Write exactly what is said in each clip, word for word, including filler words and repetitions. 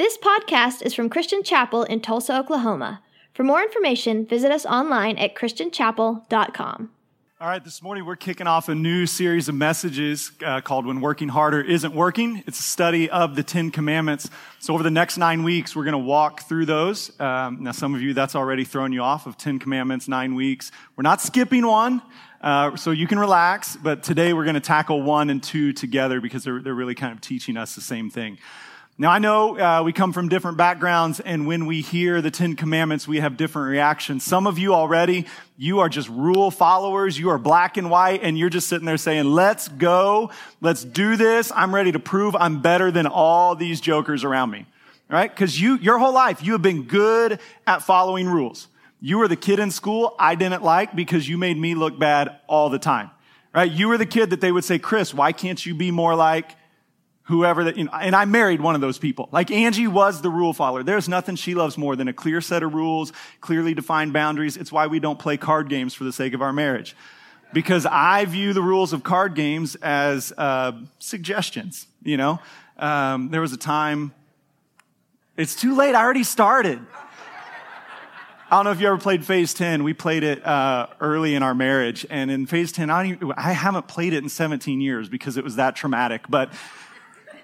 This podcast is from Christian Chapel in Tulsa, Oklahoma. For more information, visit us online at christian chapel dot com. All right, this morning we're kicking off a new series of messages uh, called When Working Harder Isn't Working. It's a study of the Ten Commandments. So over the next nine weeks, we're going to walk through those. Um, now, some of you, that's already thrown you off of Ten Commandments, nine weeks. We're not skipping one, uh, so you can relax. But today we're going to tackle one and two together because they're, they're really kind of teaching us the same thing. Now, I know uh, we come from different backgrounds, and when we hear the Ten Commandments, we have different reactions. Some of you already, you are just rule followers. You are black and white, and you're just sitting there saying, let's go. Let's do this. I'm ready to prove I'm better than all these jokers around me, right? Because you, your whole life, you have been good at following rules. You were the kid in school I didn't like because you made me look bad all the time, right? You were the kid that they would say, Chris, why can't you be more like whoever that, you know, and I married one of those people. Like Angie was the rule follower. There's nothing she loves more than a clear set of rules, clearly defined boundaries. It's why we don't play card games for the sake of our marriage, because I view the rules of card games as uh, suggestions. You know, um, there was a time. It's too late. I already started. I don't know if you ever played Phase ten. We played it uh, early in our marriage, and in Phase ten, I don't even, I haven't played it in seventeen years because it was that traumatic, but.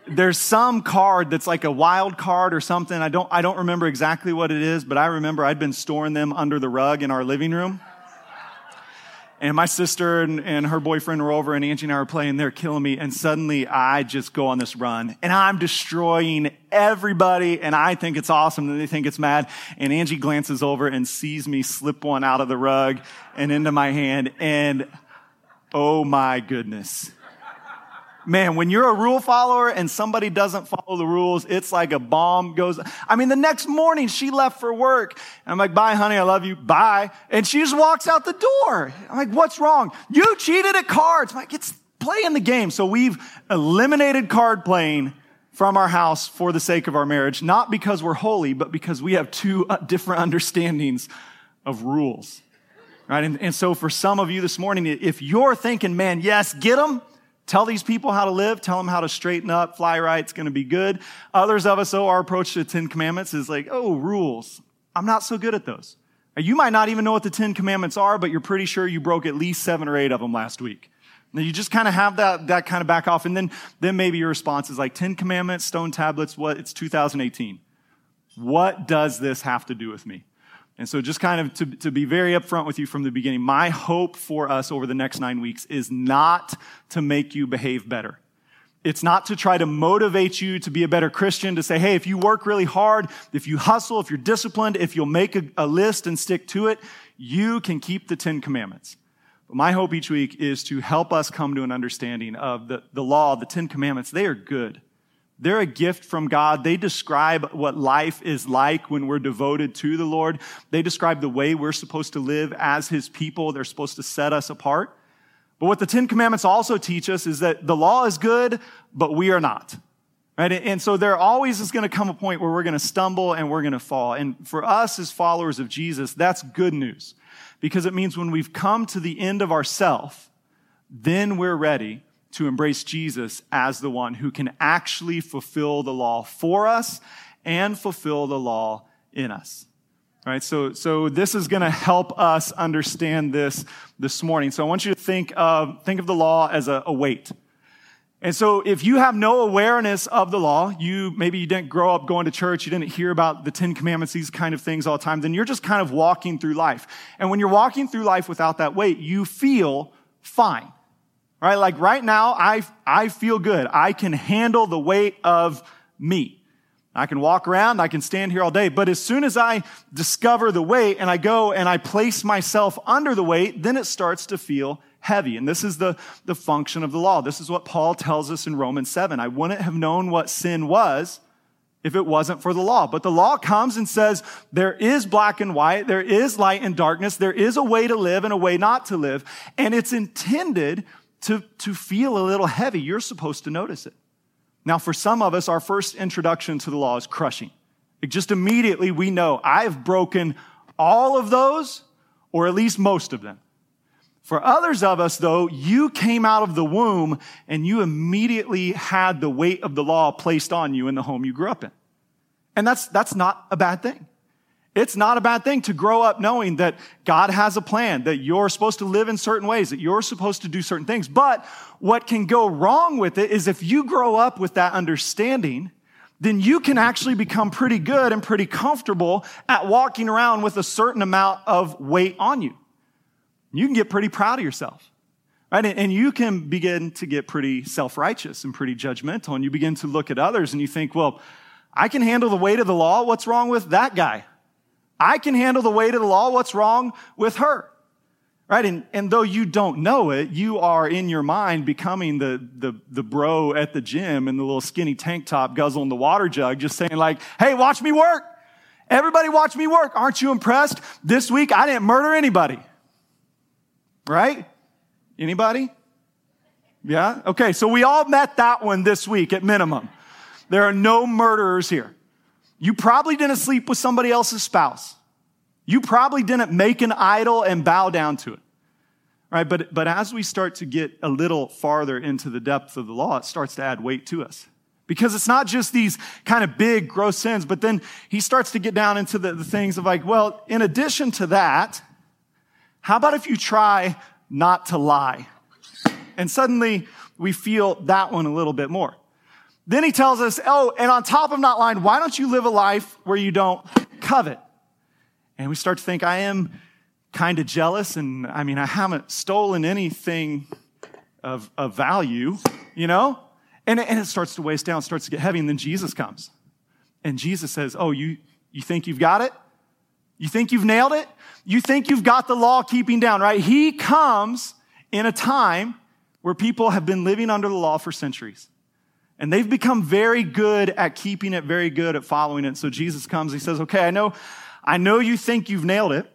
There's some card that's like a wild card or something. I don't I don't remember exactly what it is, but I remember I'd been storing them under the rug in our living room. And my sister and, and her boyfriend were over, and Angie and I were playing. They're killing me. And suddenly I just go on this run, and I'm destroying everybody, and I think it's awesome, and they think it's mad. And Angie glances over and sees me slip one out of the rug and into my hand, and oh my goodness. Man, when you're a rule follower and somebody doesn't follow the rules, it's like a bomb goes. I mean, the next morning she left for work. And I'm like, bye, honey, I love you. Bye. And she just walks out the door. I'm like, what's wrong? You cheated at cards. I'm like, it's playing the game. So we've eliminated card playing from our house for the sake of our marriage, not because we're holy, but because we have two different understandings of rules, right? And, and so for some of you this morning, if you're thinking, man, yes, get them. Tell these people how to live. Tell them how to straighten up. Fly right. It's going to be good. Others of us, though, our approach to the Ten Commandments is like, oh, rules. I'm not so good at those. You might not even know what the Ten Commandments are, but you're pretty sure you broke at least seven or eight of them last week. Now, you just kind of have that, that kind of back off. And then, then maybe your response is like, Ten Commandments, stone tablets, what? It's two thousand eighteen. What does this have to do with me? And so just kind of to, to be very upfront with you from the beginning, my hope for us over the next nine weeks is not to make you behave better. It's not to try to motivate you to be a better Christian, to say, hey, if you work really hard, if you hustle, if you're disciplined, if you'll make a, a list and stick to it, you can keep the Ten Commandments. But my hope each week is to help us come to an understanding of the, the law, the Ten Commandments. They are good. They're a gift from God. They describe what life is like when we're devoted to the Lord. They describe the way we're supposed to live as His people. They're supposed to set us apart. But what the Ten Commandments also teach us is that the law is good, but we are not. Right? And so there always is going to come a point where we're going to stumble and we're going to fall. And for us as followers of Jesus, that's good news, because it means when we've come to the end of ourselves, then we're ready to embrace Jesus as the one who can actually fulfill the law for us and fulfill the law in us. All right, so, so this is going to help us understand this this morning. So I want you to think of, think of the law as a, a weight. And so if you have no awareness of the law, you maybe you didn't grow up going to church, you didn't hear about the Ten Commandments, these kind of things all the time, then you're just kind of walking through life. And when you're walking through life without that weight, you feel fine. Right? Like right now, I, I feel good. I can handle the weight of me. I can walk around. I can stand here all day. But as soon as I discover the weight and I go and I place myself under the weight, then it starts to feel heavy. And this is the, the function of the law. This is what Paul tells us in Romans seven. I wouldn't have known what sin was if it wasn't for the law. But the law comes and says there is black and white, there is light and darkness, there is a way to live and a way not to live. And it's intended To, to feel a little heavy. You're supposed to notice it. Now, for some of us, our first introduction to the law is crushing. It just immediately we know I've broken all of those, or at least most of them. For others of us, though, you came out of the womb and you immediately had the weight of the law placed on you in the home you grew up in. And that's, that's not a bad thing. It's not a bad thing to grow up knowing that God has a plan, that you're supposed to live in certain ways, that you're supposed to do certain things. But what can go wrong with it is if you grow up with that understanding, then you can actually become pretty good and pretty comfortable at walking around with a certain amount of weight on you. You can get pretty proud of yourself, right? And you can begin to get pretty self-righteous and pretty judgmental, and you begin to look at others and you think, well, I can handle the weight of the law. What's wrong with that guy? I can handle the weight of the law. What's wrong with her? Right? And, and though you don't know it, you are in your mind becoming the, the, the bro at the gym in the little skinny tank top guzzling the water jug, just saying like, hey, watch me work. Everybody watch me work. Aren't you impressed? This week, I didn't murder anybody. Right? Anybody? Yeah? Okay. So we all met that one this week at minimum. There are no murderers here. You probably didn't sleep with somebody else's spouse. You probably didn't make an idol and bow down to it, right? But, but as we start to get a little farther into the depth of the law, it starts to add weight to us because it's not just these kind of big, gross sins, but then he starts to get down into the, the things of like, well, in addition to that, how about if you try not to lie? And suddenly we feel that one a little bit more. Then he tells us, oh, and on top of not lying, why don't you live a life where you don't covet? And we start to think, I am kind of jealous, and I mean, I haven't stolen anything of, of value, you know? And, and it starts to waste down, starts to get heavy, and then Jesus comes. And Jesus says, oh, you, you think you've got it? You think you've nailed it? You think you've got the law keeping down, right? He comes in a time where people have been living under the law for centuries. And they've become very good at keeping it, very good at following it. So Jesus comes, he says, okay, I know... I know you think you've nailed it,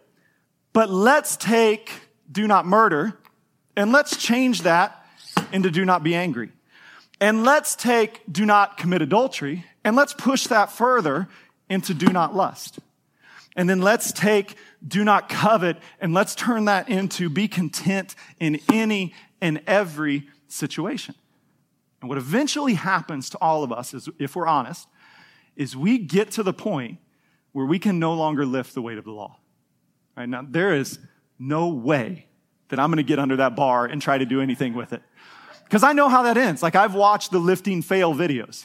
but let's take do not murder and let's change that into do not be angry. And let's take do not commit adultery and let's push that further into do not lust. And then let's take do not covet and let's turn that into be content in any and every situation. And what eventually happens to all of us is, if we're honest, is we get to the point where we can no longer lift the weight of the law. Right now, there is no way that I'm going to get under that bar and try to do anything with it. Because I know how that ends. Like, I've watched the lifting fail videos.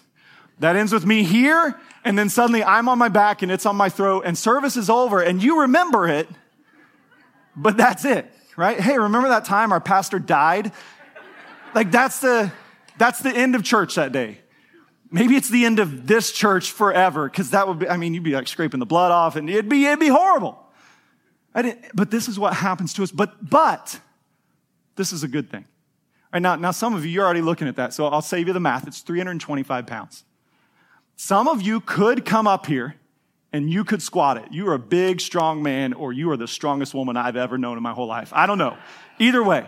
That ends with me here, and then suddenly I'm on my back, and it's on my throat, and service is over, and you remember it, but that's it, right? Hey, remember that time our pastor died? Like, that's the, that's the end of church that day. Maybe it's the end of this church forever, because that would be, I mean, you'd be like scraping the blood off, and it'd be, it'd be horrible. I didn't, but this is what happens to us. But, but this is a good thing. All right, now, now some of you, you're already looking at that, so I'll save you the math. It's three hundred twenty-five pounds. Some of you could come up here, and you could squat it. You are a big, strong man, or you are the strongest woman I've ever known in my whole life. I don't know. Either way.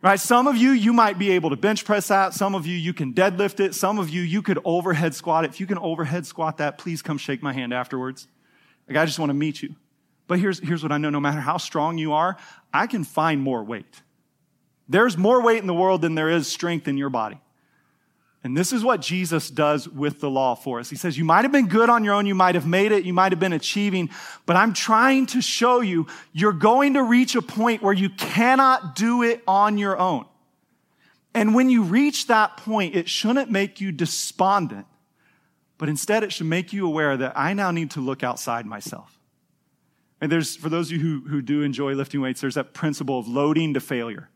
Right? Some of you, you might be able to bench press that. Some of you, you can deadlift it. Some of you, you could overhead squat it. If you can overhead squat that, please come shake my hand afterwards. Like, I just want to meet you. But here's, here's what I know. No matter how strong you are, I can find more weight. There's more weight in the world than there is strength in your body. And this is what Jesus does with the law for us. He says, you might have been good on your own. You might have made it. You might have been achieving. But I'm trying to show you, you're going to reach a point where you cannot do it on your own. And when you reach that point, it shouldn't make you despondent. But instead, it should make you aware that I now need to look outside myself. And there's, for those of you who, who do enjoy lifting weights, there's that principle of loading to failure.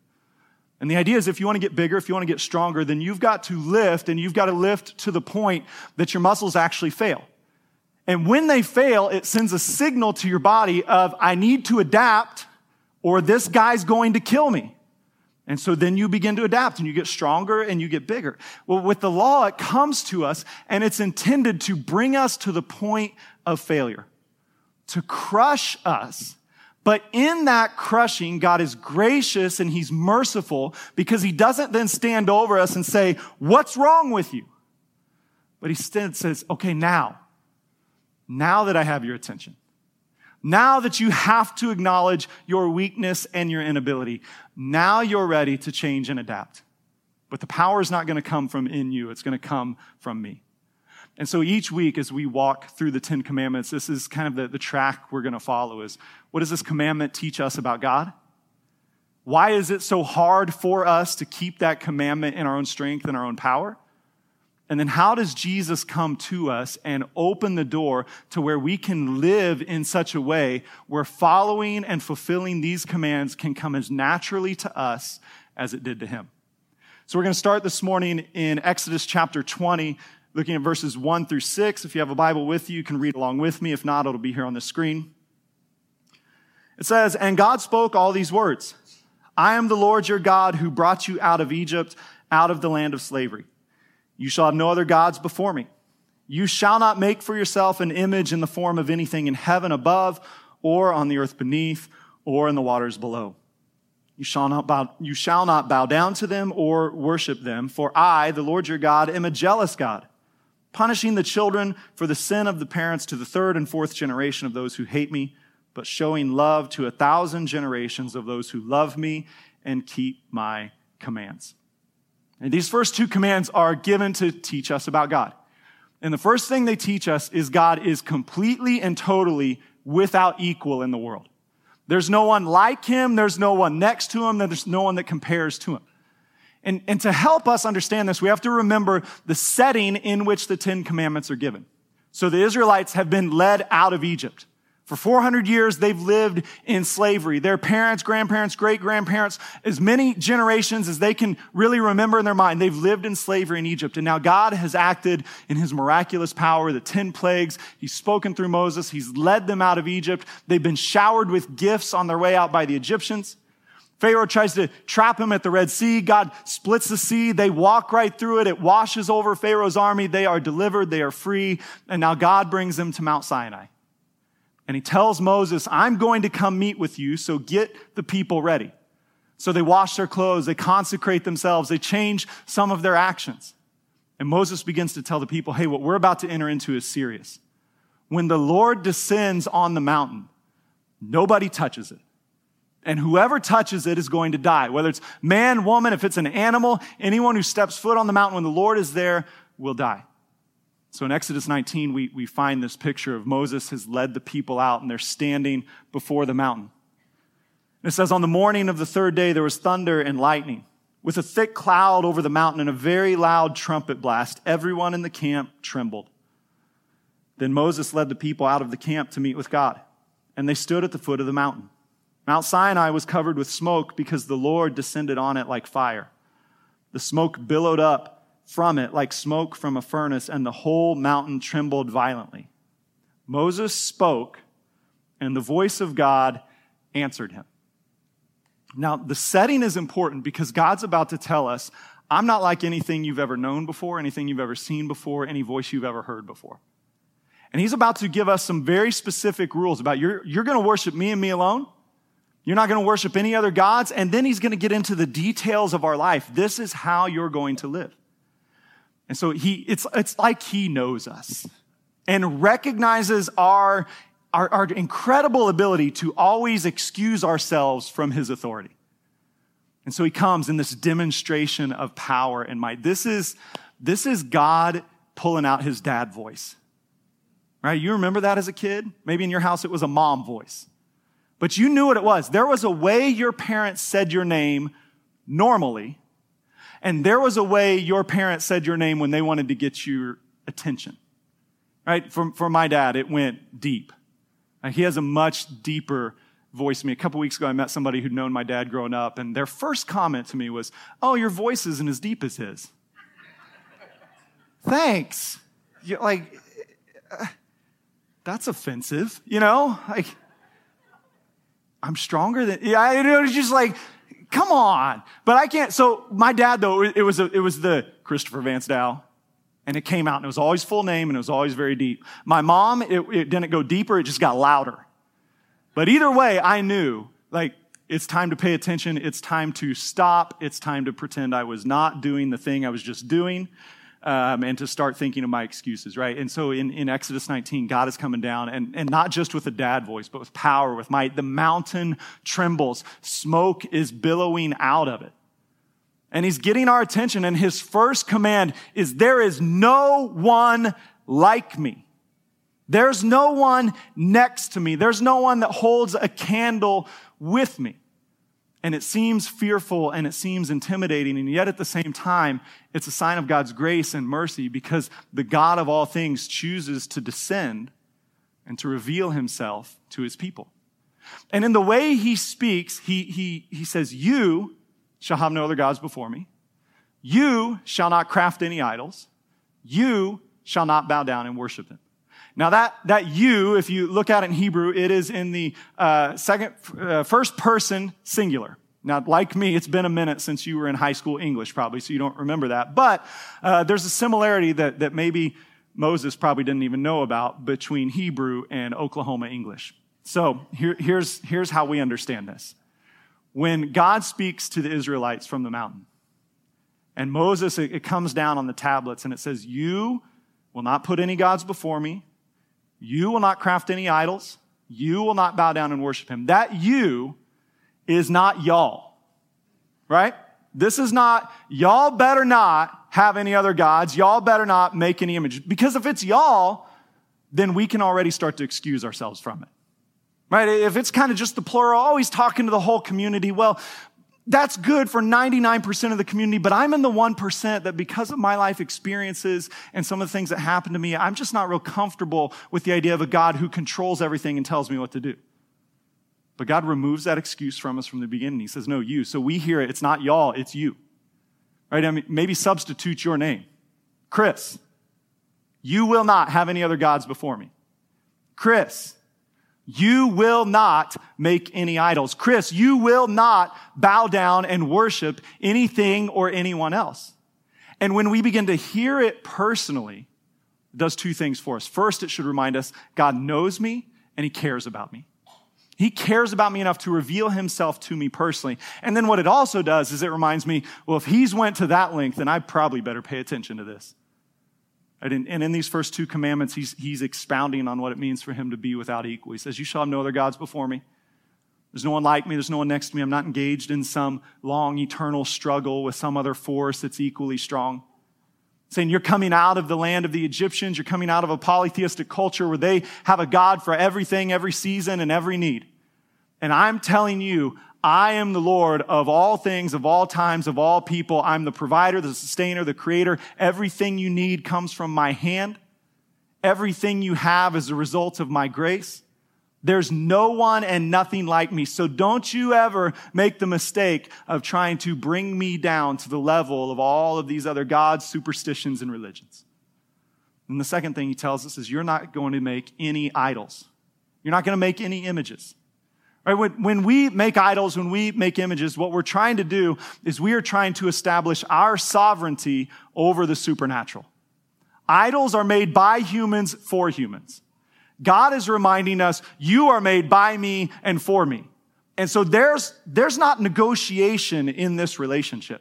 And the idea is if you want to get bigger, if you want to get stronger, then you've got to lift, and you've got to lift to the point that your muscles actually fail. And when they fail, it sends a signal to your body of, I need to adapt, or this guy's going to kill me. And so then you begin to adapt, and you get stronger, and you get bigger. Well, with the law, it comes to us, and it's intended to bring us to the point of failure, to crush us. But in that crushing, God is gracious and he's merciful, because he doesn't then stand over us and say, what's wrong with you? But he instead says, okay, now, now that I have your attention, now that you have to acknowledge your weakness and your inability, now you're ready to change and adapt. But the power is not going to come from in you. It's going to come from me. And so each week as we walk through the Ten Commandments, this is kind of the, the track we're going to follow is, what does this commandment teach us about God? Why is it so hard for us to keep that commandment in our own strength and our own power? And then how does Jesus come to us and open the door to where we can live in such a way where following and fulfilling these commands can come as naturally to us as it did to him? So we're going to start this morning in Exodus chapter twenty, looking at verses one through six. If you have a Bible with you, you can read along with me. If not, it'll be here on the screen. It says, "And God spoke all these words, I am the Lord your God who brought you out of Egypt, out of the land of slavery. You shall have no other gods before me. You shall not make for yourself an image in the form of anything in heaven above or on the earth beneath or in the waters below. You shall not bow, you shall not bow down to them or worship them, for I, the Lord your God, am a jealous God, punishing the children for the sin of the parents to the third and fourth generation of those who hate me, but showing love to a thousand generations of those who love me and keep my commands." And these first two commands are given to teach us about God. And the first thing they teach us is God is completely and totally without equal in the world. There's no one like him. There's no one next to him. There's no one that compares to him. And, and to help us understand this, we have to remember the setting in which the Ten Commandments are given. So the Israelites have been led out of Egypt. For four hundred years, they've lived in slavery. Their parents, grandparents, great-grandparents, as many generations as they can really remember in their mind, they've lived in slavery in Egypt. And now God has acted in his miraculous power, the ten plagues. He's spoken through Moses. He's led them out of Egypt. They've been showered with gifts on their way out by the Egyptians. Pharaoh tries to trap him at the Red Sea. God splits the sea. They walk right through it. It washes over Pharaoh's army. They are delivered. They are free. And now God brings them to Mount Sinai. And he tells Moses, I'm going to come meet with you, so get the people ready. So they wash their clothes, they consecrate themselves, they change some of their actions. And Moses begins to tell the people, hey, what we're about to enter into is serious. When the Lord descends on the mountain, nobody touches it. And whoever touches it is going to die. Whether it's man, woman, if it's an animal, anyone who steps foot on the mountain when the Lord is there will die. So in Exodus nineteen, we, we find this picture of Moses has led the people out and they're standing before the mountain. And it says, on the morning of the third day, there was thunder and lightning with a thick cloud over the mountain and a very loud trumpet blast. Everyone in the camp trembled. Then Moses led the people out of the camp to meet with God, and they stood at the foot of the mountain. Mount Sinai was covered with smoke because the Lord descended on it like fire. The smoke billowed up from it like smoke from a furnace, and the whole mountain trembled violently. Moses spoke, and the voice of God answered him. Now, the setting is important because God's about to tell us, I'm not like anything you've ever known before, anything you've ever seen before, any voice you've ever heard before. And he's about to give us some very specific rules about you're, you're going to worship me and me alone. You're not going to worship any other gods. And then he's going to get into the details of our life. This is how you're going to live. And so he, it's, it's like he knows us and recognizes our, our, our incredible ability to always excuse ourselves from his authority. And so he comes in this demonstration of power and might. This is, this is God pulling out his dad voice, right? You remember that as a kid? Maybe in your house it was a mom voice, but you knew what it was. There was a way your parents said your name normally, and there was a way your parents said your name when they wanted to get your attention, right? For, for my dad, it went deep. He has a much deeper voice than me. A couple weeks ago, I met somebody who'd known my dad growing up, and their first comment to me was, oh, your voice isn't as deep as his. Thanks. You're like, uh, that's offensive, you know? Like, I'm stronger than, yeah, you know, it's just like, come on. But I can't. So my dad, though, it was a, it was the Christopher Vance Dow, and it came out, and it was always full name, and it was always very deep. My mom, it, it didn't go deeper. It just got louder. But either way, I knew, like, it's time to pay attention. It's time to stop. It's time to pretend I was not doing the thing I was just doing, um, and to start thinking of my excuses, right? And so in, in Exodus nineteen, God is coming down, and, and not just with a dad voice, but with power, with might. The mountain trembles. Smoke is billowing out of it. And he's getting our attention, and his first command is, there is no one like me. There's no one next to me. There's no one that holds a candle with me. And it seems fearful and it seems intimidating. And yet at the same time, it's a sign of God's grace and mercy because the God of all things chooses to descend and to reveal himself to his people. And in the way he speaks, he, he, he says, you shall have no other gods before me. You shall not craft any idols. You shall not bow down and worship them. Now that, that you, if you look at it in Hebrew, it is in the uh, second, uh, first person singular. Now, like me, it's been a minute since you were in high school English probably, so you don't remember that. But uh, there's a similarity that, that maybe Moses probably didn't even know about between Hebrew and Oklahoma English. So here, here's, here's how we understand this. When God speaks to the Israelites from the mountain, and Moses, it, it comes down on the tablets and it says, you will not put any gods before me. You will not craft any idols. You will not bow down and worship him. That you is not y'all, right? This is not, y'all better not have any other gods. Y'all better not make any images. Because if it's y'all, then we can already start to excuse ourselves from it, right? If it's kind of just the plural, always talking to the whole community, well, that's good for ninety-nine percent of the community, but I'm in the one percent that because of my life experiences and some of the things that happened to me, I'm just not real comfortable with the idea of a God who controls everything and tells me what to do. But God removes that excuse from us from the beginning. He says, no, you. So we hear it. It's not y'all, it's you. Right? I mean, maybe substitute your name. Chris, you will not have any other gods before me. Chris, you will not make any idols. Chris, you will not bow down and worship anything or anyone else. And when we begin to hear it personally, it does two things for us. First, it should remind us God knows me and he cares about me. He cares about me enough to reveal himself to me personally. And then what it also does is it reminds me, well, if he's went to that length, then I probably better pay attention to this. And in these first two commandments, he's, he's expounding on what it means for him to be without equal. He says, you shall have no other gods before me. There's no one like me. There's no one next to me. I'm not engaged in some long eternal struggle with some other force that's equally strong. Saying you're coming out of the land of the Egyptians. You're coming out of a polytheistic culture where they have a God for everything, every season, and every need. And I'm telling you, I am the Lord of all things, of all times, of all people. I'm the provider, the sustainer, the creator. Everything you need comes from my hand. Everything you have is a result of my grace. There's no one and nothing like me. So don't you ever make the mistake of trying to bring me down to the level of all of these other gods, superstitions, and religions. And the second thing he tells us is you're not going to make any idols. You're not going to make any images. Right? When, when we make idols, when we make images, what we're trying to do is we are trying to establish our sovereignty over the supernatural. Idols are made by humans for humans. God is reminding us, you are made by me and for me. And so there's, there's not negotiation in this relationship.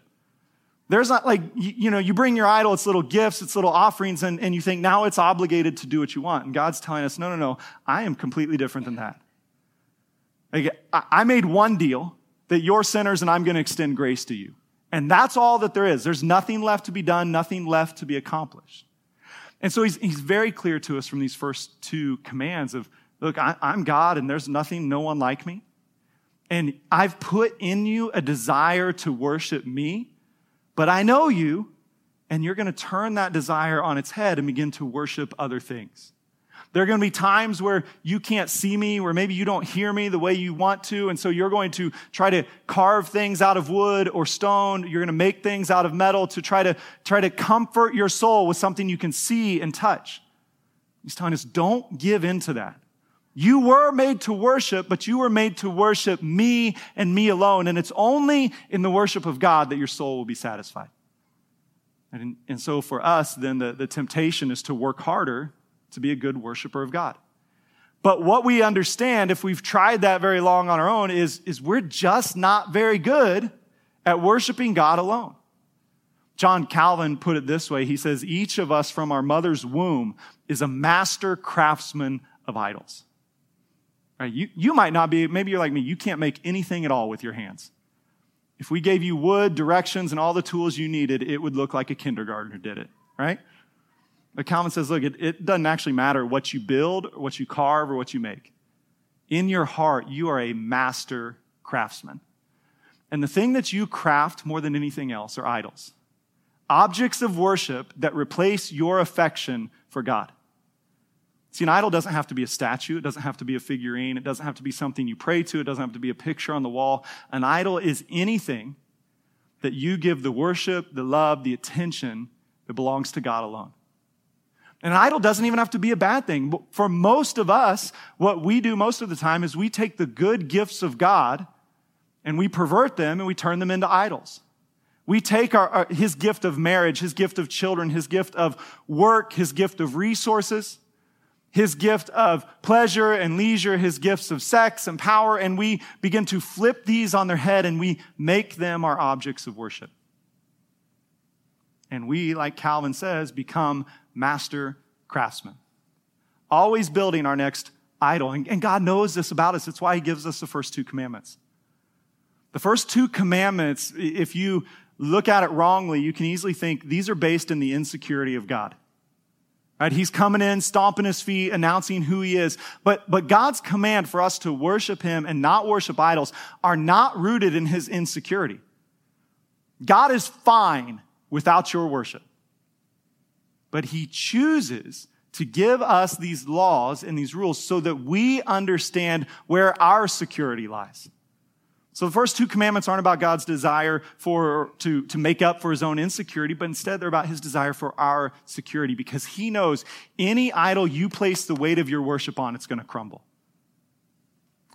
There's not like, you, you know, you bring your idol, it's little gifts, it's little offerings, and, and you think now it's obligated to do what you want. And God's telling us, no, no, no, I am completely different than that. Like, I made one deal that you're sinners and I'm going to extend grace to you. And that's all that there is. There's nothing left to be done, nothing left to be accomplished. And so he's, he's very clear to us from these first two commands of, look, I, I'm God and there's nothing, no one like me. And I've put in you a desire to worship me, but I know you and you're going to turn that desire on its head and begin to worship other things. There are going to be times where you can't see me, where maybe you don't hear me the way you want to, and so you're going to try to carve things out of wood or stone. You're going to make things out of metal to try to try to comfort your soul with something you can see and touch. He's telling us, don't give in to that. You were made to worship, but you were made to worship me and me alone, and it's only in the worship of God that your soul will be satisfied. And, and so for us, then, the, the temptation is to work harder to be a good worshiper of God. But what we understand, if we've tried that very long on our own, is, is we're just not very good at worshiping God alone. John Calvin put it this way. He says, each of us from our mother's womb is a master craftsman of idols. Right? You, you might not be, maybe you're like me, you can't make anything at all with your hands. If we gave you wood, directions, and all the tools you needed, it would look like a kindergartner did it, right? But Calvin says, look, it, it doesn't actually matter what you build, or what you carve, or what you make. In your heart, you are a master craftsman. And the thing that you craft more than anything else are idols. Objects of worship that replace your affection for God. See, an idol doesn't have to be a statue. It doesn't have to be a figurine. It doesn't have to be something you pray to. It doesn't have to be a picture on the wall. An idol is anything that you give the worship, the love, the attention that belongs to God alone. And an idol doesn't even have to be a bad thing. For most of us, what we do most of the time is we take the good gifts of God and we pervert them and we turn them into idols. We take our, our, his gift of marriage, his gift of children, his gift of work, his gift of resources, his gift of pleasure and leisure, his gifts of sex and power, and we begin to flip these on their head and we make them our objects of worship. And we, like Calvin says, become master craftsmen, always building our next idol. And, and God knows this about us. That's why he gives us the first two commandments. The first two commandments, if you look at it wrongly, you can easily think these are based in the insecurity of God. Right? He's coming in, stomping his feet, announcing who he is. But, but God's command for us to worship him and not worship idols are not rooted in his insecurity. God is fine without your worship. But he chooses to give us these laws and these rules so that we understand where our security lies. So the first two commandments aren't about God's desire for to, to make up for his own insecurity, but instead they're about his desire for our security, because he knows any idol you place the weight of your worship on, it's going to crumble.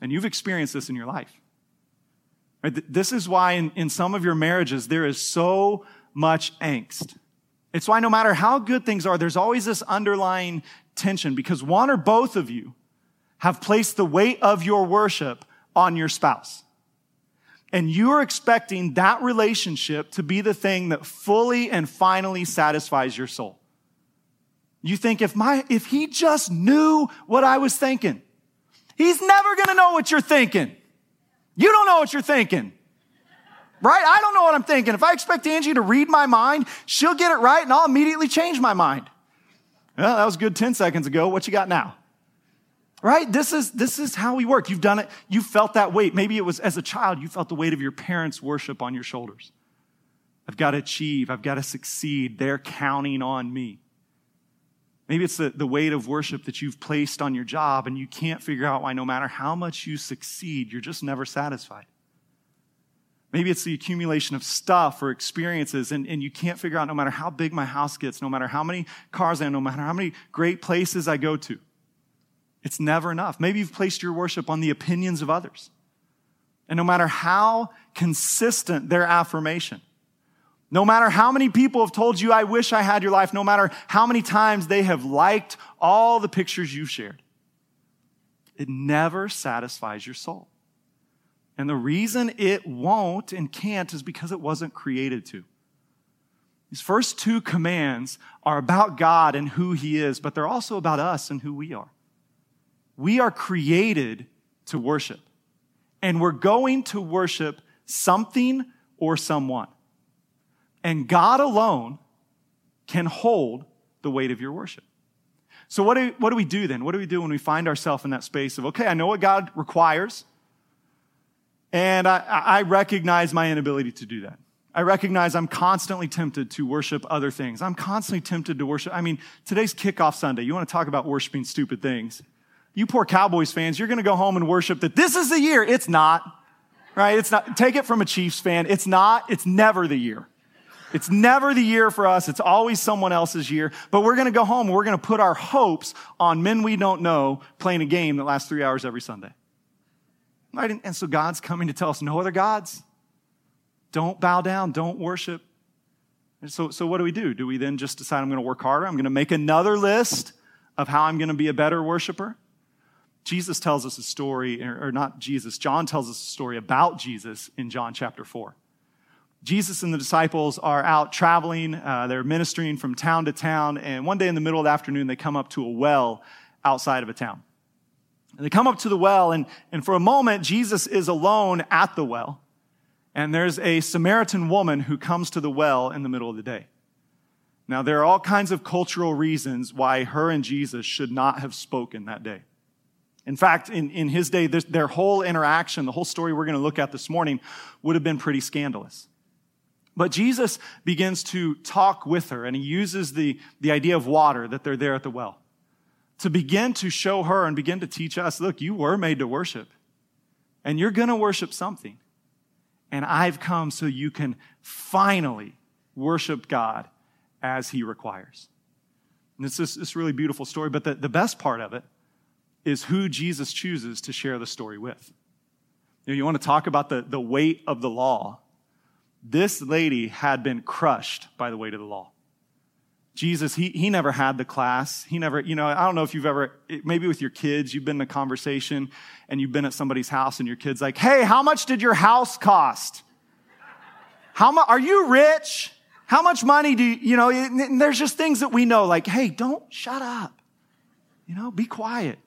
And you've experienced this in your life. Right? This is why in, in some of your marriages there is so much angst. It's why no matter how good things are, there's always this underlying tension, because one or both of you have placed the weight of your worship on your spouse. And you're expecting that relationship to be the thing that fully and finally satisfies your soul. You think, if my, if he just knew what I was thinking, he's never going to know what you're thinking. You don't know what you're thinking, right? I don't know what I'm thinking. If I expect Angie to read my mind, she'll get it right and I'll immediately change my mind. Well, that was good ten seconds ago. What you got now? Right? This is, this is how we work. You've done it. You felt that weight. Maybe it was as a child, you felt the weight of your parents' worship on your shoulders. I've got to achieve. I've got to succeed. They're counting on me. Maybe it's the, the weight of worship that you've placed on your job, and you can't figure out why no matter how much you succeed, you're just never satisfied. Maybe it's the accumulation of stuff or experiences, and, and you can't figure out no matter how big my house gets, no matter how many cars I have, no matter how many great places I go to. It's never enough. Maybe you've placed your worship on the opinions of others. And no matter how consistent their affirmation, no matter how many people have told you, I wish I had your life, no matter how many times they have liked all the pictures you've shared, it never satisfies your soul. And the reason it won't and can't is because it wasn't created to. These first two commands are about God and who he is, but they're also about us and who we are. We are created to worship, and we're going to worship something or someone. And God alone can hold the weight of your worship. So what do, what do we do then? What do we do when we find ourselves in that space of, okay, I know what God requires, and I, I recognize my inability to do that. I recognize I'm constantly tempted to worship other things. I'm constantly tempted to worship. I mean, today's kickoff Sunday. You want to talk about worshiping stupid things. You poor Cowboys fans, you're going to go home and worship that this is the year. It's not, right? It's not. Take it from a Chiefs fan. It's not. It's never the year. It's never the year for us. It's always someone else's year. But we're going to go home and we're going to put our hopes on men we don't know playing a game that lasts three hours every Sunday. Right? And so God's coming to tell us no other gods. Don't bow down. Don't worship. And so, so what do we do? Do we then just decide I'm going to work harder? I'm going to make another list of how I'm going to be a better worshiper? Jesus tells us a story, or not Jesus, John tells us a story about Jesus in John chapter four. Jesus and the disciples are out traveling. Uh, they're ministering from town to town. And one day in the middle of the afternoon, they come up to a well outside of a town. And they come up to the well, and, and for a moment, Jesus is alone at the well. And there's a Samaritan woman who comes to the well in the middle of the day. Now, there are all kinds of cultural reasons why her and Jesus should not have spoken that day. In fact, in, in his day, this, their whole interaction, the whole story we're going to look at this morning, would have been pretty scandalous. But Jesus begins to talk with her, and he uses the, the idea of water, that they're there at the well, to begin to show her and begin to teach us, look, you were made to worship, and you're going to worship something. And I've come so you can finally worship God as he requires. And it's this, this really beautiful story, but the, the best part of it is who Jesus chooses to share the story with. You know, you want to talk about the, the weight of the law. This lady had been crushed by the weight of the law. Jesus, he he never had the class. He never, you know, I don't know if you've ever, maybe with your kids, you've been in a conversation and you've been at somebody's house and your kid's like, hey, how much did your house cost? How much, are you rich? How much money do you, you know, and there's just things that we know, like, hey, don't shut up. You know, be quiet.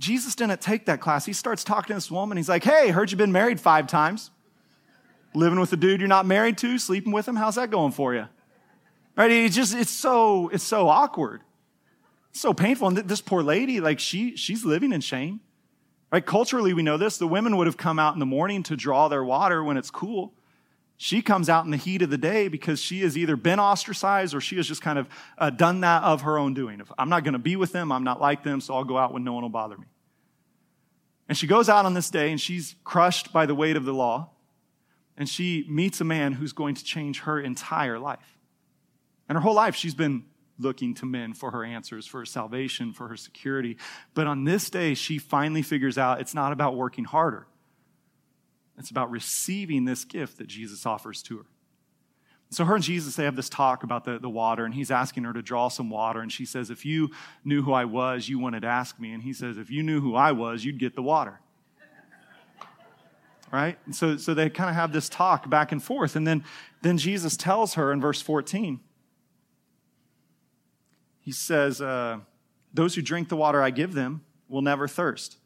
Jesus didn't take that class. He starts talking to this woman. He's like, hey, heard you've been married five times. Living with a dude you're not married to, sleeping with him. How's that going for you? Right? It's just, it's so, it's so awkward. It's so painful. And this poor lady, like she, she's living in shame. Right? Culturally, we know this. The women would have come out in the morning to draw their water when it's cool. She comes out in the heat of the day because she has either been ostracized or she has just kind of uh, done that of her own doing. If I'm not going to be with them, I'm not like them, so I'll go out when no one will bother me. And she goes out on this day and she's crushed by the weight of the law. And she meets a man who's going to change her entire life. And her whole life, she's been looking to men for her answers, for her salvation, for her security. But on this day, she finally figures out it's not about working harder. It's about receiving this gift that Jesus offers to her. So her and Jesus, they have this talk about the, the water, and he's asking her to draw some water. And she says, if you knew who I was, you wouldn't ask me. And he says, if you knew who I was, you'd get the water. Right? And so, so they kind of have this talk back and forth. And then, then Jesus tells her in verse fourteen, he says, uh, those who drink the water I give them will never thirst.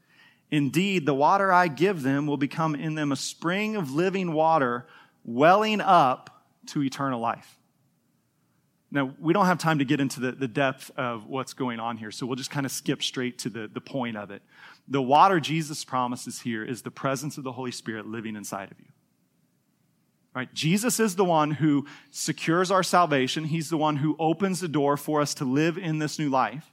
Indeed, the water I give them will become in them a spring of living water welling up to eternal life. Now, we don't have time to get into the, the depth of what's going on here, so we'll just kind of skip straight to the, the point of it. The water Jesus promises here is the presence of the Holy Spirit living inside of you. Right? Jesus is the one who secures our salvation. He's the one who opens the door for us to live in this new life.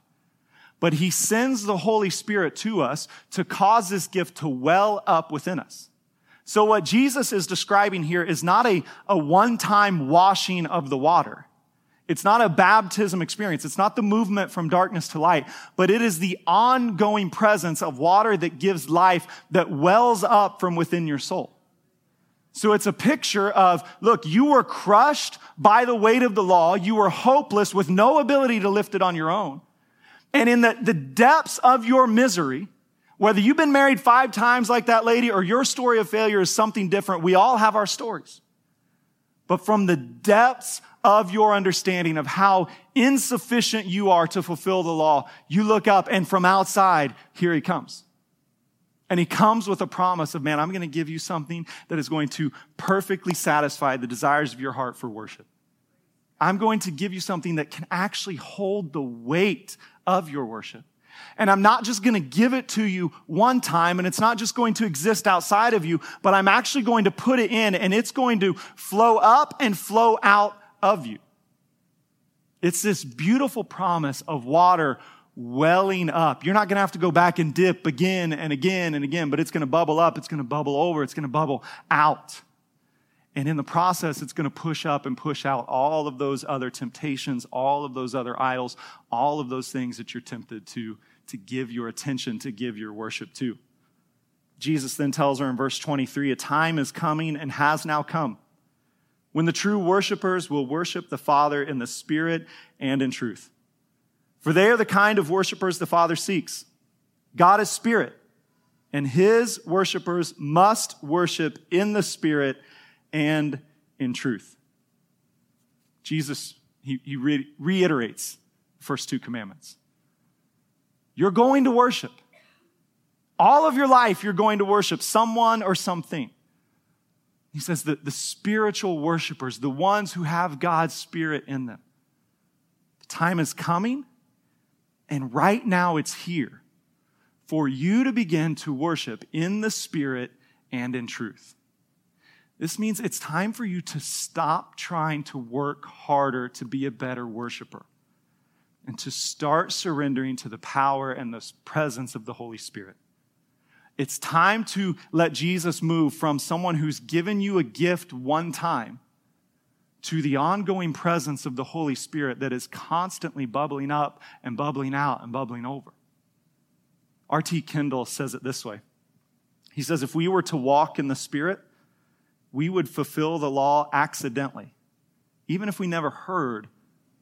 But he sends the Holy Spirit to us to cause this gift to well up within us. So what Jesus is describing here is not a, a one-time washing of the water. It's not a baptism experience. It's not the movement from darkness to light, but it is the ongoing presence of water that gives life, that wells up from within your soul. So it's a picture of, look, you were crushed by the weight of the law. You were hopeless with no ability to lift it on your own. And in the, the depths of your misery, whether you've been married five times like that lady or your story of failure is something different, we all have our stories. But from the depths of your understanding of how insufficient you are to fulfill the law, you look up and from outside, here he comes. And he comes with a promise of, man, I'm going to give you something that is going to perfectly satisfy the desires of your heart for worship. I'm going to give you something that can actually hold the weight of your worship. And I'm not just going to give it to you one time, and it's not just going to exist outside of you, but I'm actually going to put it in, and it's going to flow up and flow out of you. It's this beautiful promise of water welling up. You're not going to have to go back and dip again and again and again, but it's going to bubble up, it's going to bubble over, it's going to bubble out. And in the process, it's going to push up and push out all of those other temptations, all of those other idols, all of those things that you're tempted to, to give your attention, to give your worship to. Jesus then tells her in verse twenty-three, a time is coming and has now come when the true worshipers will worship the Father in the Spirit and in truth. For they are the kind of worshipers the Father seeks. God is Spirit, and his worshipers must worship in the Spirit and in truth. Jesus, he, he re- reiterates the first two commandments. You're going to worship. All of your life, you're going to worship someone or something. He says that the spiritual worshipers, the ones who have God's Spirit in them, Time is coming, and right now it's here for you to begin to worship in the Spirit and in truth. This means it's time for you to stop trying to work harder to be a better worshiper and to start surrendering to the power and the presence of the Holy Spirit. It's time to let Jesus move from someone who's given you a gift one time to the ongoing presence of the Holy Spirit that is constantly bubbling up and bubbling out and bubbling over. R T Kendall says it this way. He says, if we were to walk in the Spirit, we would fulfill the law accidentally, even if we never heard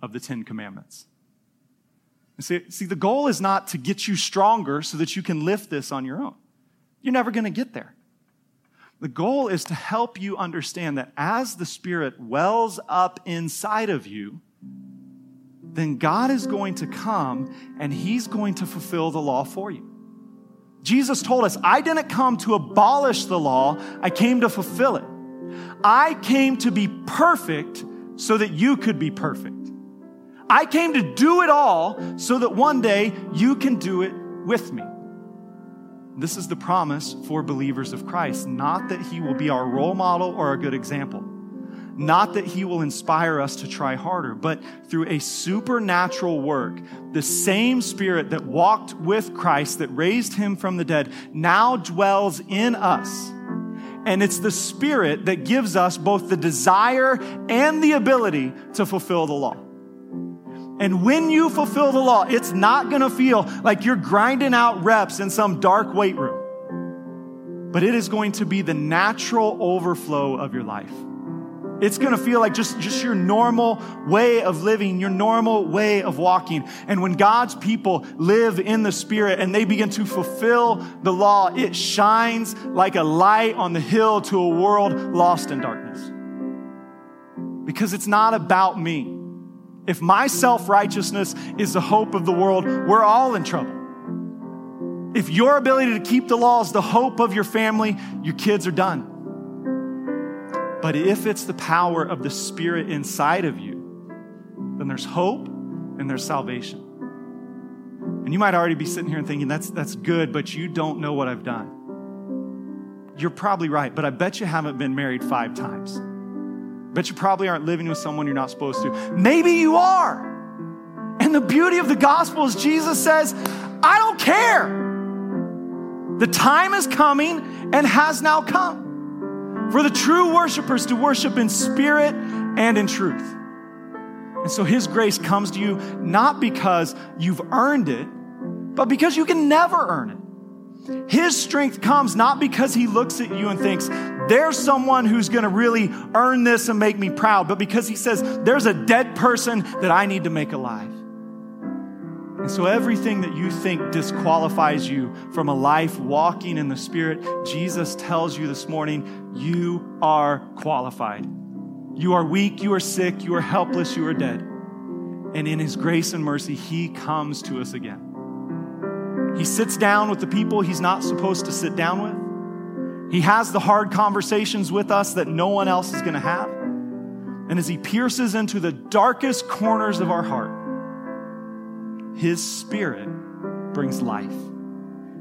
of the Ten Commandments. See, see, the goal is not to get you stronger so that you can lift this on your own. You're never going to get there. The goal is to help you understand that as the Spirit wells up inside of you, then God is going to come and he's going to fulfill the law for you. Jesus told us, I didn't come to abolish the law. I came to fulfill it. I came to be perfect so that you could be perfect. I came to do it all so that one day you can do it with me. This is the promise for believers of Christ, not that he will be our role model or a good example, not that he will inspire us to try harder, but through a supernatural work, the same Spirit that walked with Christ, that raised him from the dead, now dwells in us. And it's the Spirit that gives us both the desire and the ability to fulfill the law. And when you fulfill the law, it's not going to feel like you're grinding out reps in some dark weight room, but it is going to be the natural overflow of your life. It's going to feel like just, just your normal way of living, your normal way of walking. And when God's people live in the Spirit and they begin to fulfill the law, it shines like a light on the hill to a world lost in darkness. Because it's not about me. If my self-righteousness is the hope of the world, we're all in trouble. If your ability to keep the law is the hope of your family, your kids are done. But if it's the power of the Spirit inside of you, then there's hope and there's salvation. And you might already be sitting here and thinking, that's, that's good, but you don't know what I've done. You're probably right, but I bet you haven't been married five times. Bet you probably aren't living with someone you're not supposed to. Maybe you are. And the beauty of the gospel is Jesus says, I don't care. The time is coming and has now come for the true worshipers to worship in spirit and in truth. And so his grace comes to you not because you've earned it, but because you can never earn it. His strength comes not because he looks at you and thinks, there's someone who's going to really earn this and make me proud, but because he says, there's a dead person that I need to make alive. And so everything that you think disqualifies you from a life walking in the Spirit, Jesus tells you this morning, you are qualified. You are weak, you are sick, you are helpless, you are dead. And in his grace and mercy, he comes to us again. He sits down with the people he's not supposed to sit down with. He has the hard conversations with us that no one else is going to have. And as he pierces into the darkest corners of our heart, his Spirit brings life.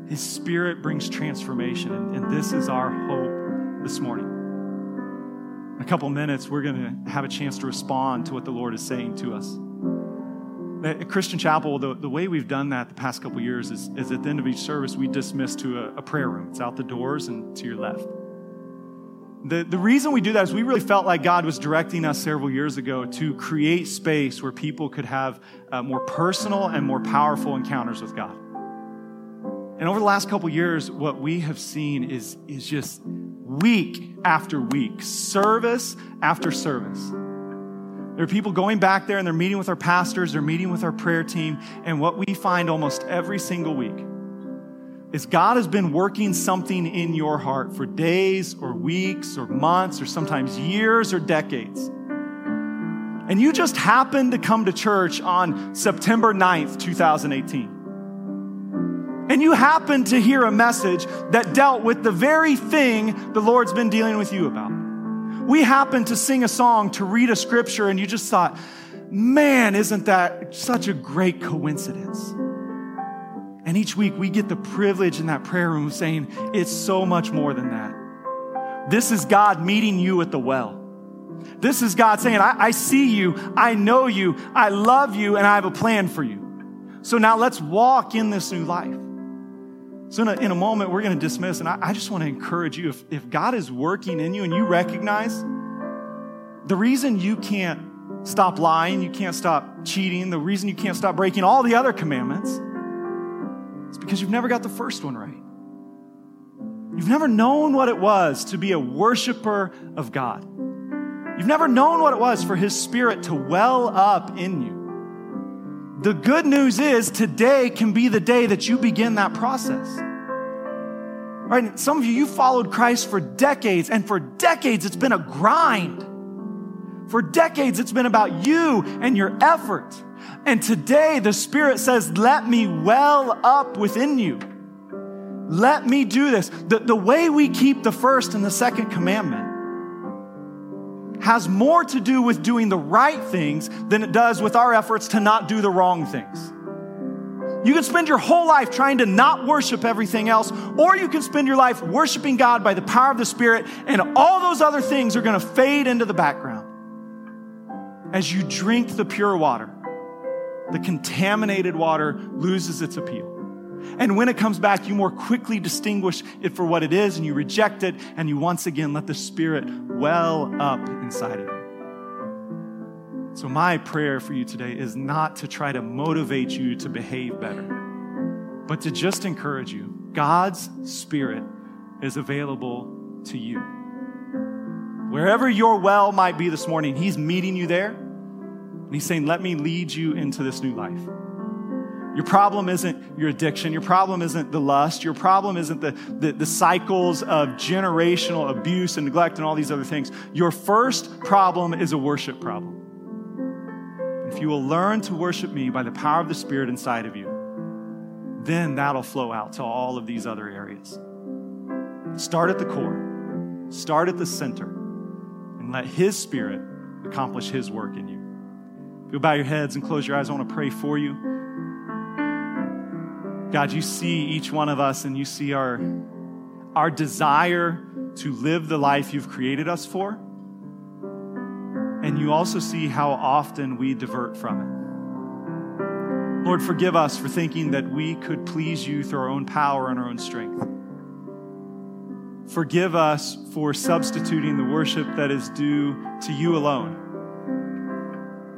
His Spirit brings transformation. And, and this is our hope this morning. In a couple minutes, we're going to have a chance to respond to what the Lord is saying to us. At Christian Chapel, the, the way we've done that the past couple years is, is at the end of each service, we dismiss to a, a prayer room. It's out the doors and to your left. The, the reason we do that is we really felt like God was directing us several years ago to create space where people could have uh, more personal and more powerful encounters with God. And over the last couple years, what we have seen is, is just week after week, service after service. There are people going back there and they're meeting with our pastors, they're meeting with our prayer team, and what we find almost every single week is God has been working something in your heart for days or weeks or months or sometimes years or decades. And you just happened to come to church on September ninth, twenty eighteen. And you happened to hear a message that dealt with the very thing the Lord's been dealing with you about. We happened to sing a song, to read a scripture, and you just thought, Man, isn't that such a great coincidence? And each week we get the privilege in that prayer room of saying, it's so much more than that. This is God meeting you at the well. This is God saying, I, I see you, I know you, I love you, and I have a plan for you. So now let's walk in this new life. So in a, in a moment, we're going to dismiss, and I, I just want to encourage you, if, if God is working in you and you recognize the reason you can't stop lying, you can't stop cheating, the reason you can't stop breaking all the other commandments, it's because you've never got the first one right. You've never known what it was to be a worshiper of God. You've never known what it was for His Spirit to well up in you. The good news is today can be the day that you begin that process. Right? Some of you, you followed Christ for decades, and for decades it's been a grind. For decades it's been about you and your effort. And today the Spirit says, let me well up within you. Let me do this. The, the way we keep the first and the second commandment has more to do with doing the right things than it does with our efforts to not do the wrong things. You can spend your whole life trying to not worship everything else, or you can spend your life worshiping God by the power of the Spirit, and all those other things are going to fade into the background as you drink the pure water. The contaminated water loses its appeal. And when it comes back, you more quickly distinguish it for what it is, and you reject it, and you once again let the Spirit well up inside of you. So my prayer for you today is not to try to motivate you to behave better, but to just encourage you. God's Spirit is available to you. Wherever your well might be this morning, He's meeting you there. And He's saying, let me lead you into this new life. Your problem isn't your addiction. Your problem isn't the lust. Your problem isn't the, the, the cycles of generational abuse and neglect and all these other things. Your first problem is a worship problem. If you will learn to worship me by the power of the Spirit inside of you, then that'll flow out to all of these other areas. Start at the core. Start at the center. And let His Spirit accomplish His work in you. You'll bow your heads and close your eyes. I want to pray for you. God, you see each one of us, and you see our, our desire to live the life you've created us for. And you also see how often we divert from it. Lord, forgive us for thinking that we could please you through our own power and our own strength. Forgive us for substituting the worship that is due to you alone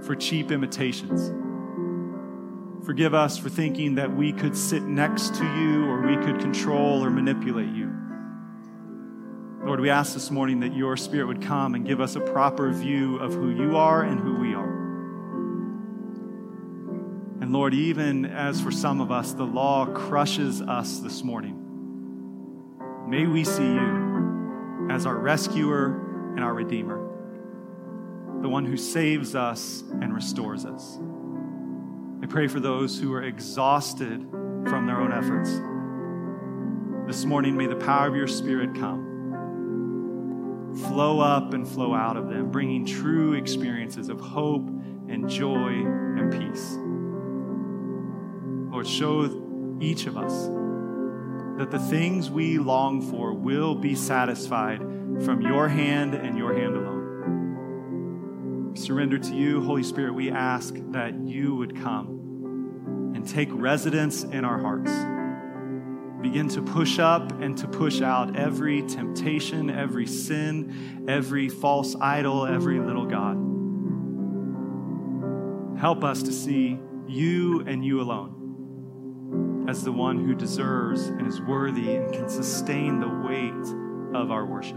for cheap imitations. Forgive us for thinking that we could sit next to you, or we could control or manipulate you. Lord, we ask this morning that your Spirit would come and give us a proper view of who you are and who we are. And Lord, even as for some of us, the law crushes us this morning, may we see you as our rescuer and our redeemer, the one who saves us and restores us. I pray for those who are exhausted from their own efforts. This morning, may the power of your Spirit come, flow up and flow out of them, bringing true experiences of hope and joy and peace. Lord, show each of us that the things we long for will be satisfied from your hand and your hand alone. Surrender to you, Holy Spirit. We ask that you would come and take residence in our hearts. Begin to push up and to push out every temptation, every sin, every false idol, every little god. Help us to see you and you alone as the one who deserves and is worthy and can sustain the weight of our worship.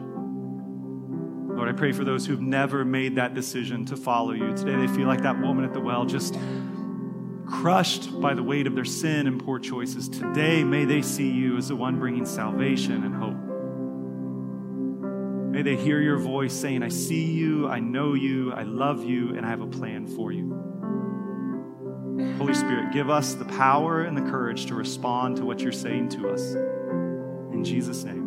Lord, I pray for those who've never made that decision to follow you. Today they feel like that woman at the well, just crushed by the weight of their sin and poor choices. Today, may they see you as the one bringing salvation and hope. May they hear your voice saying, I see you, I know you, I love you, and I have a plan for you. Holy Spirit, give us the power and the courage to respond to what you're saying to us. In Jesus' name.